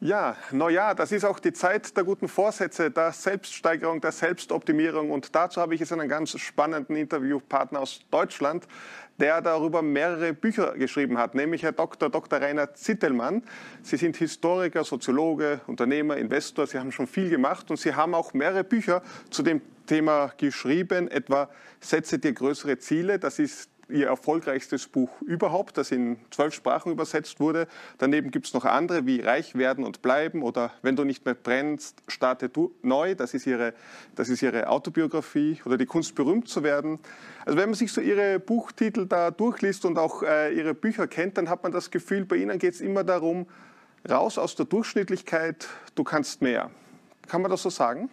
Ja, naja, das ist auch die Zeit der guten Vorsätze, der Selbststeigerung, der Selbstoptimierung. Und dazu habe ich jetzt einen ganz spannenden Interviewpartner aus Deutschland, der darüber mehrere Bücher geschrieben hat, nämlich Herr Dr. Rainer Zittelmann. Sie sind Historiker, Soziologe, Unternehmer, Investor, Sie haben schon viel gemacht und Sie haben auch mehrere Bücher zu dem Thema geschrieben, etwa Setze dir größere Ziele, das ist Ihr erfolgreichstes Buch überhaupt, das in 12 Sprachen übersetzt wurde. Daneben gibt es noch andere wie Reich werden und bleiben oder Wenn du nicht mehr brennst, starte du neu. Das ist ihre Autobiografie oder die Kunst, berühmt zu werden. Also wenn man sich so Ihre Buchtitel da durchliest und auch Ihre Bücher kennt, dann hat man das Gefühl, bei Ihnen geht es immer darum, raus aus der Durchschnittlichkeit, du kannst mehr. Kann man das so sagen?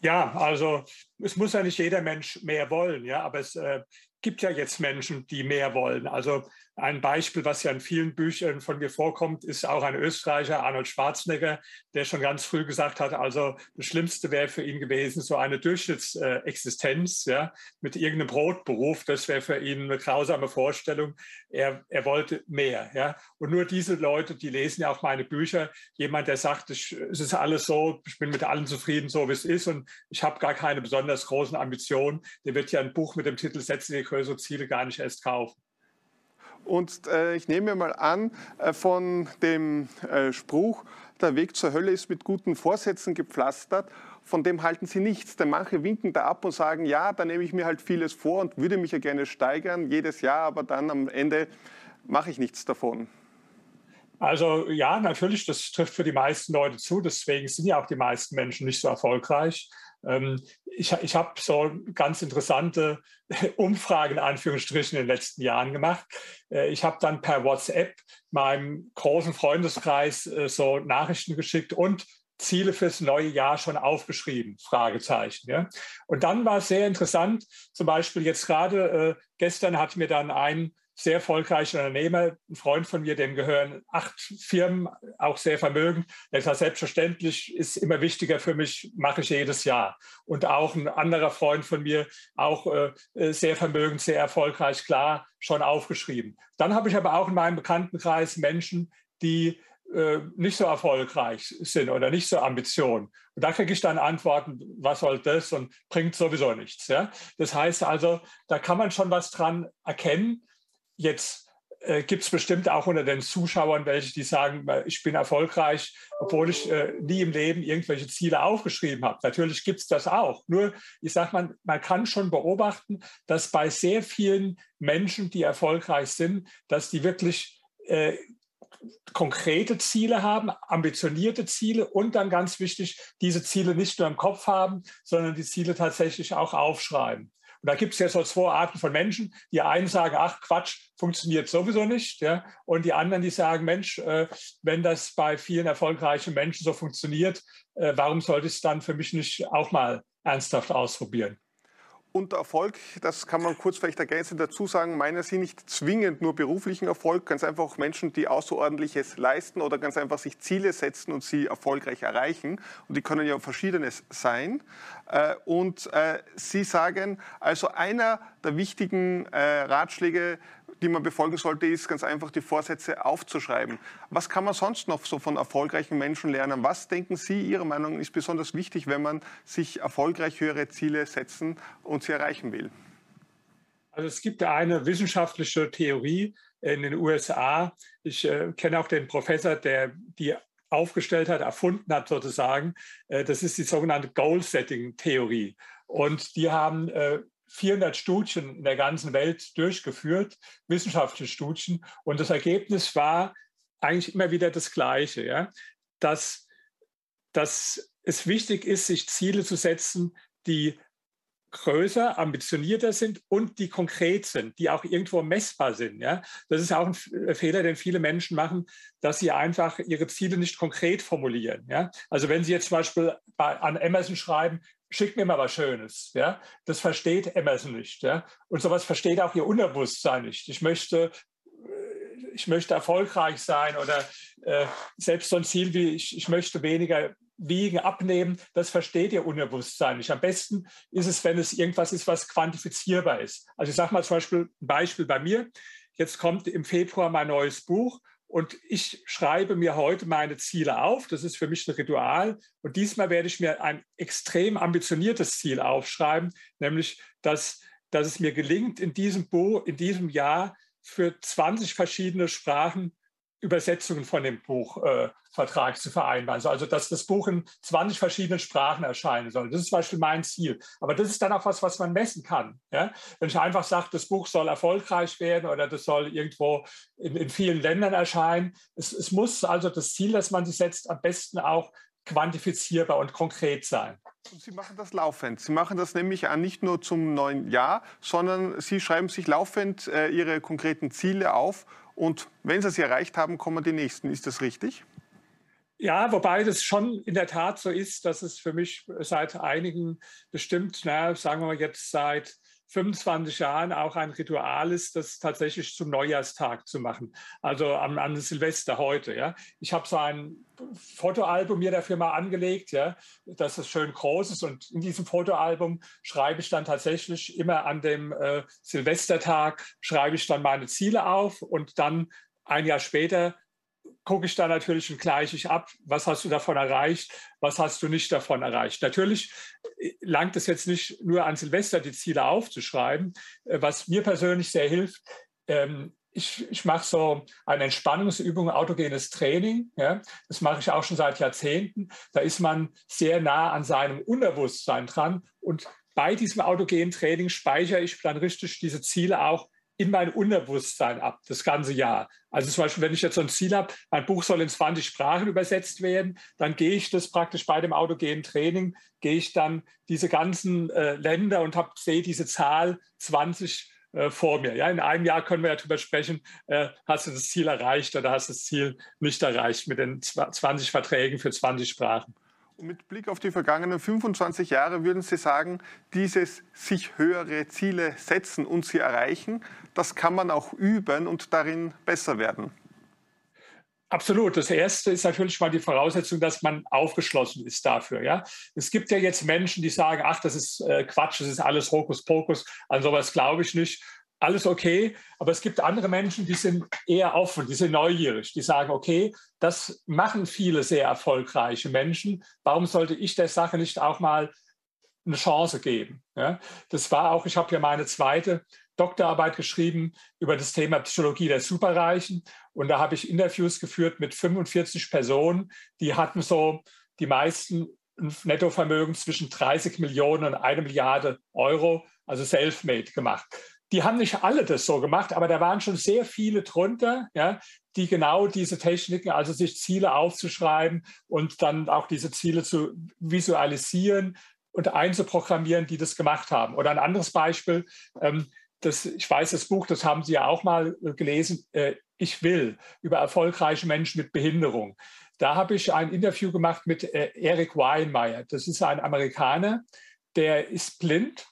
Ja, also es muss ja nicht jeder Mensch mehr wollen, ja, aber es gibt ja jetzt Menschen, die mehr wollen. Also ein Beispiel, was ja in vielen Büchern von mir vorkommt, ist auch ein Österreicher, Arnold Schwarzenegger, der schon ganz früh gesagt hat, also das Schlimmste wäre für ihn gewesen, so eine Durchschnittsexistenz, ja, mit irgendeinem Brotberuf, das wäre für ihn eine grausame Vorstellung. Er wollte mehr, ja. Und nur diese Leute, die lesen ja auch meine Bücher. Jemand, der sagt, es ist alles so, ich bin mit allem zufrieden, so wie es ist und ich habe gar keine besonderen großen Ambitionen, der wird ja ein Buch mit dem Titel Setze dir größere Ziele gar nicht erst kaufen. Und ich nehme mir mal an, von dem Spruch, der Weg zur Hölle ist mit guten Vorsätzen gepflastert, von dem halten Sie nichts. Denn manche winken da ab und sagen, ja, da nehme ich mir halt vieles vor und würde mich ja gerne steigern, jedes Jahr, aber dann am Ende mache ich nichts davon. Also ja, natürlich, das trifft für die meisten Leute zu, deswegen sind ja auch die meisten Menschen nicht so erfolgreich. Ich habe so ganz interessante Umfragen in Anführungsstrichen in den letzten Jahren gemacht. Ich habe dann per WhatsApp meinem großen Freundeskreis so Nachrichten geschickt und Ziele fürs neue Jahr schon aufgeschrieben, Fragezeichen. Ja. Und dann war es sehr interessant, zum Beispiel jetzt gerade gestern hat mir dann ein sehr erfolgreicher Unternehmer, ein Freund von mir, dem gehören 8 Firmen, auch sehr vermögend. Der sagt, selbstverständlich ist immer wichtiger für mich, mache ich jedes Jahr. Und auch ein anderer Freund von mir, auch sehr vermögend, sehr erfolgreich, klar, schon aufgeschrieben. Dann habe ich aber auch in meinem Bekanntenkreis Menschen, die nicht so erfolgreich sind oder nicht so ambitioniert. Und da kriege ich dann Antworten, was soll das und bringt sowieso nichts. Ja? Das heißt also, da kann man schon was dran erkennen. Jetzt gibt es bestimmt auch unter den Zuschauern welche, die sagen, ich bin erfolgreich, obwohl ich nie im Leben irgendwelche Ziele aufgeschrieben habe. Natürlich gibt es das auch. Nur, ich sage mal, man kann schon beobachten, dass bei sehr vielen Menschen, die erfolgreich sind, dass die wirklich konkrete Ziele haben, ambitionierte Ziele und dann ganz wichtig, diese Ziele nicht nur im Kopf haben, sondern die Ziele tatsächlich auch aufschreiben. Und da gibt es ja so 2 Arten von Menschen, die einen sagen, ach Quatsch, funktioniert sowieso nicht. Ja? Und die anderen, die sagen, Mensch, wenn das bei vielen erfolgreichen Menschen so funktioniert, warum sollte ich es dann für mich nicht auch mal ernsthaft ausprobieren? Und Erfolg, das kann man kurz vielleicht ergänzend dazu sagen, meinen Sie nicht zwingend nur beruflichen Erfolg, ganz einfach auch Menschen, die Außerordentliches leisten oder ganz einfach sich Ziele setzen und sie erfolgreich erreichen. Und die können ja verschiedenes sein. Und Sie sagen, also einer der wichtigen Ratschläge, die man befolgen sollte, ist ganz einfach die Vorsätze aufzuschreiben. Was kann man sonst noch so von erfolgreichen Menschen lernen? Was denken Sie, Ihrer Meinung nach, ist besonders wichtig, wenn man sich erfolgreich höhere Ziele setzen und sie erreichen will? Also es gibt eine wissenschaftliche Theorie in den USA. Ich kenne auch den Professor, der die aufgestellt hat, erfunden hat sozusagen. Das ist die sogenannte Goal-Setting-Theorie. Und die haben 400 Studien in der ganzen Welt durchgeführt, wissenschaftliche Studien. Und das Ergebnis war eigentlich immer wieder das Gleiche, ja? Dass es wichtig ist, sich Ziele zu setzen, die größer, ambitionierter sind und die konkret sind, die auch irgendwo messbar sind. Ja? Das ist auch ein Fehler, den viele Menschen machen, dass sie einfach ihre Ziele nicht konkret formulieren. Ja? Also wenn Sie jetzt zum Beispiel an Amazon schreiben, schick mir mal was Schönes. Ja? Das versteht Amazon nicht. Ja? Und sowas versteht auch Ihr Unterbewusstsein nicht. Ich möchte erfolgreich sein oder selbst so ein Ziel wie ich möchte weniger wiegen, abnehmen, das versteht Ihr Unterbewusstsein nicht. Am besten ist es, wenn es irgendwas ist, was quantifizierbar ist. Also ich sage mal zum Beispiel ein Beispiel bei mir. Jetzt kommt im Februar mein neues Buch Und ich schreibe mir heute meine Ziele auf. Das ist für mich ein Ritual. Und diesmal werde ich mir ein extrem ambitioniertes Ziel aufschreiben, nämlich, dass es mir gelingt, in diesem Jahr für 20 verschiedene Sprachen Übersetzungen von dem Buchvertrag zu vereinbaren. Also, dass das Buch in 20 verschiedenen Sprachen erscheinen soll. Das ist zum Beispiel mein Ziel. Aber das ist dann auch was man messen kann. Ja? Wenn ich einfach sage, das Buch soll erfolgreich werden oder das soll irgendwo in vielen Ländern erscheinen. Es muss also das Ziel, das man sich setzt, am besten auch quantifizierbar und konkret sein. Und Sie machen das laufend. Sie machen das nämlich nicht nur zum neuen Jahr, sondern Sie schreiben sich laufend Ihre konkreten Ziele auf. Und wenn Sie es erreicht haben, kommen die nächsten. Ist das richtig? Ja, wobei das schon in der Tat so ist, dass es für mich seit einigen bestimmt, sagen wir mal jetzt seit 25 Jahren auch ein Ritual ist, das tatsächlich zum Neujahrstag zu machen. Also an Silvester heute. Ja. Ich habe so ein Fotoalbum mir dafür mal angelegt, ja, dass es schön groß ist. Und in diesem Fotoalbum schreibe ich dann tatsächlich immer an dem Silvestertag, schreibe ich dann meine Ziele auf und dann ein Jahr später gucke ich da natürlich und gleiche ich ab, was hast du davon erreicht, was hast du nicht davon erreicht. Natürlich langt es jetzt nicht nur an Silvester, die Ziele aufzuschreiben, was mir persönlich sehr hilft. Ich mache so eine Entspannungsübung, autogenes Training. Ja? Das mache ich auch schon seit Jahrzehnten. Da ist man sehr nah an seinem Unterbewusstsein dran. Und bei diesem autogenen Training speichere ich dann richtig diese Ziele auch in mein Unterbewusstsein ab, das ganze Jahr. Also zum Beispiel, wenn ich jetzt so ein Ziel habe, mein Buch soll in 20 Sprachen übersetzt werden, dann gehe ich das praktisch bei dem autogenen Training, gehe ich dann diese ganzen Länder und sehe diese Zahl 20 vor mir. Ja, in einem Jahr können wir ja darüber sprechen, hast du das Ziel erreicht oder hast du das Ziel nicht erreicht mit den 20 Verträgen für 20 Sprachen. Und mit Blick auf die vergangenen 25 Jahre würden Sie sagen, dieses sich höhere Ziele setzen und sie erreichen, das kann man auch üben und darin besser werden? Absolut. Das Erste ist natürlich mal die Voraussetzung, dass man aufgeschlossen ist dafür. Ja? Es gibt ja jetzt Menschen, die sagen, ach, das ist Quatsch, das ist alles Hokuspokus, an sowas glaube ich nicht. Alles okay, aber es gibt andere Menschen, die sind eher offen, die sind neugierig, die sagen, okay, das machen viele sehr erfolgreiche Menschen, warum sollte ich der Sache nicht auch mal eine Chance geben? Ja, das war auch, ich habe ja meine zweite Doktorarbeit geschrieben über das Thema Psychologie der Superreichen und da habe ich Interviews geführt mit 45 Personen, die hatten so die meisten ein Nettovermögen zwischen 30 Millionen und 1 Milliarde Euro, also self-made gemacht. Die haben nicht alle das so gemacht, aber da waren schon sehr viele drunter, ja, die genau diese Techniken, also sich Ziele aufzuschreiben und dann auch diese Ziele zu visualisieren und einzuprogrammieren, die das gemacht haben. Oder ein anderes Beispiel, ich weiß, das Buch, das haben Sie ja auch mal gelesen, Ich will, über erfolgreiche Menschen mit Behinderung. Da habe ich ein Interview gemacht mit Eric Weinmeier. Das ist ein Amerikaner, der ist blind.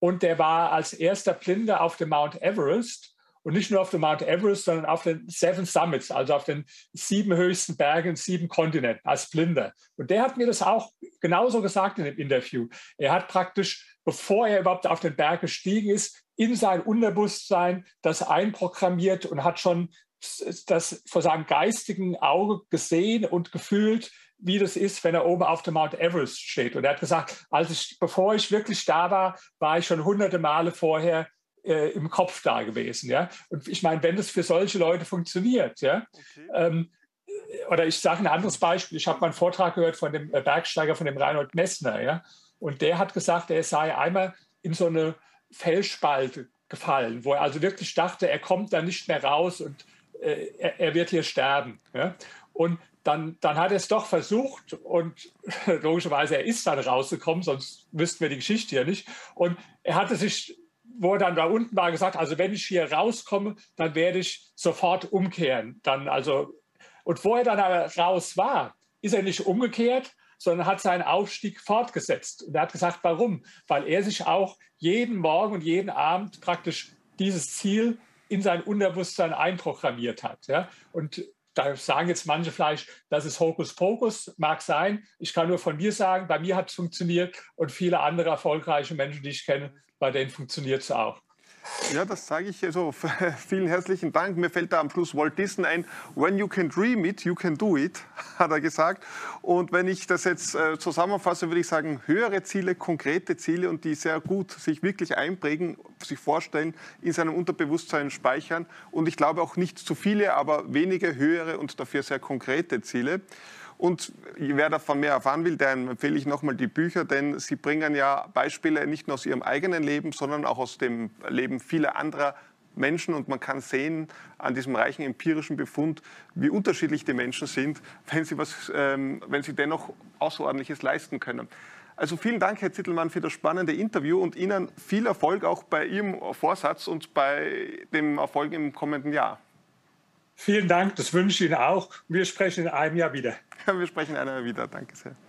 Und der war als erster Blinder auf dem Mount Everest und nicht nur auf dem Mount Everest, sondern auf den Seven Summits, also auf den 7 höchsten Bergen, 7 Kontinenten als Blinder. Und der hat mir das auch genauso gesagt in dem Interview. Er hat praktisch, bevor er überhaupt auf den Berg gestiegen ist, in sein Unterbewusstsein das einprogrammiert und hat schon das vor seinem geistigen Auge gesehen und gefühlt, wie das ist, wenn er oben auf dem Mount Everest steht. Und er hat gesagt, bevor ich wirklich da war, war ich schon hunderte Male vorher im Kopf da gewesen. Ja? Und ich meine, wenn das für solche Leute funktioniert, ja, okay. Oder ich sage ein anderes Beispiel, ich habe mal einen Vortrag gehört von dem Bergsteiger, von dem Reinhold Messner, ja? Und der hat gesagt, er sei einmal in so eine Felsspalte gefallen, wo er also wirklich dachte, er kommt da nicht mehr raus und er wird hier sterben. Ja? Und dann hat er es doch versucht und logischerweise, er ist dann rausgekommen, sonst wüssten wir die Geschichte ja nicht. Und er hatte sich, wo er dann da unten war, gesagt, also wenn ich hier rauskomme, dann werde ich sofort umkehren. Und wo er dann raus war, ist er nicht umgekehrt, sondern hat seinen Aufstieg fortgesetzt. Und er hat gesagt, warum? Weil er sich auch jeden Morgen und jeden Abend praktisch dieses Ziel in sein Unterbewusstsein einprogrammiert hat. Ja? Und da sagen jetzt manche vielleicht, das ist Hokuspokus, mag sein. Ich kann nur von mir sagen, bei mir hat es funktioniert und viele andere erfolgreiche Menschen, die ich kenne, bei denen funktioniert es auch. Ja, das sage ich. Also vielen herzlichen Dank. Mir fällt da am Schluss Walt Disney ein. When you can dream it, you can do it, hat er gesagt. Und wenn ich das jetzt zusammenfasse, würde ich sagen, höhere Ziele, konkrete Ziele und die sehr gut sich wirklich einprägen, sich vorstellen, in seinem Unterbewusstsein speichern. Und ich glaube auch nicht zu viele, aber wenige höhere und dafür sehr konkrete Ziele. Und wer davon mehr erfahren will, dann empfehle ich nochmal die Bücher, denn sie bringen ja Beispiele nicht nur aus ihrem eigenen Leben, sondern auch aus dem Leben vieler anderer Menschen. Und man kann sehen an diesem reichen empirischen Befund, wie unterschiedlich die Menschen sind, wenn sie dennoch Außerordentliches leisten können. Also vielen Dank, Herr Zittelmann, für das spannende Interview und Ihnen viel Erfolg auch bei Ihrem Vorsatz und bei dem Erfolg im kommenden Jahr. Vielen Dank, das wünsche ich Ihnen auch. Wir sprechen in einem Jahr wieder. Wir sprechen in einem Jahr wieder. Danke sehr.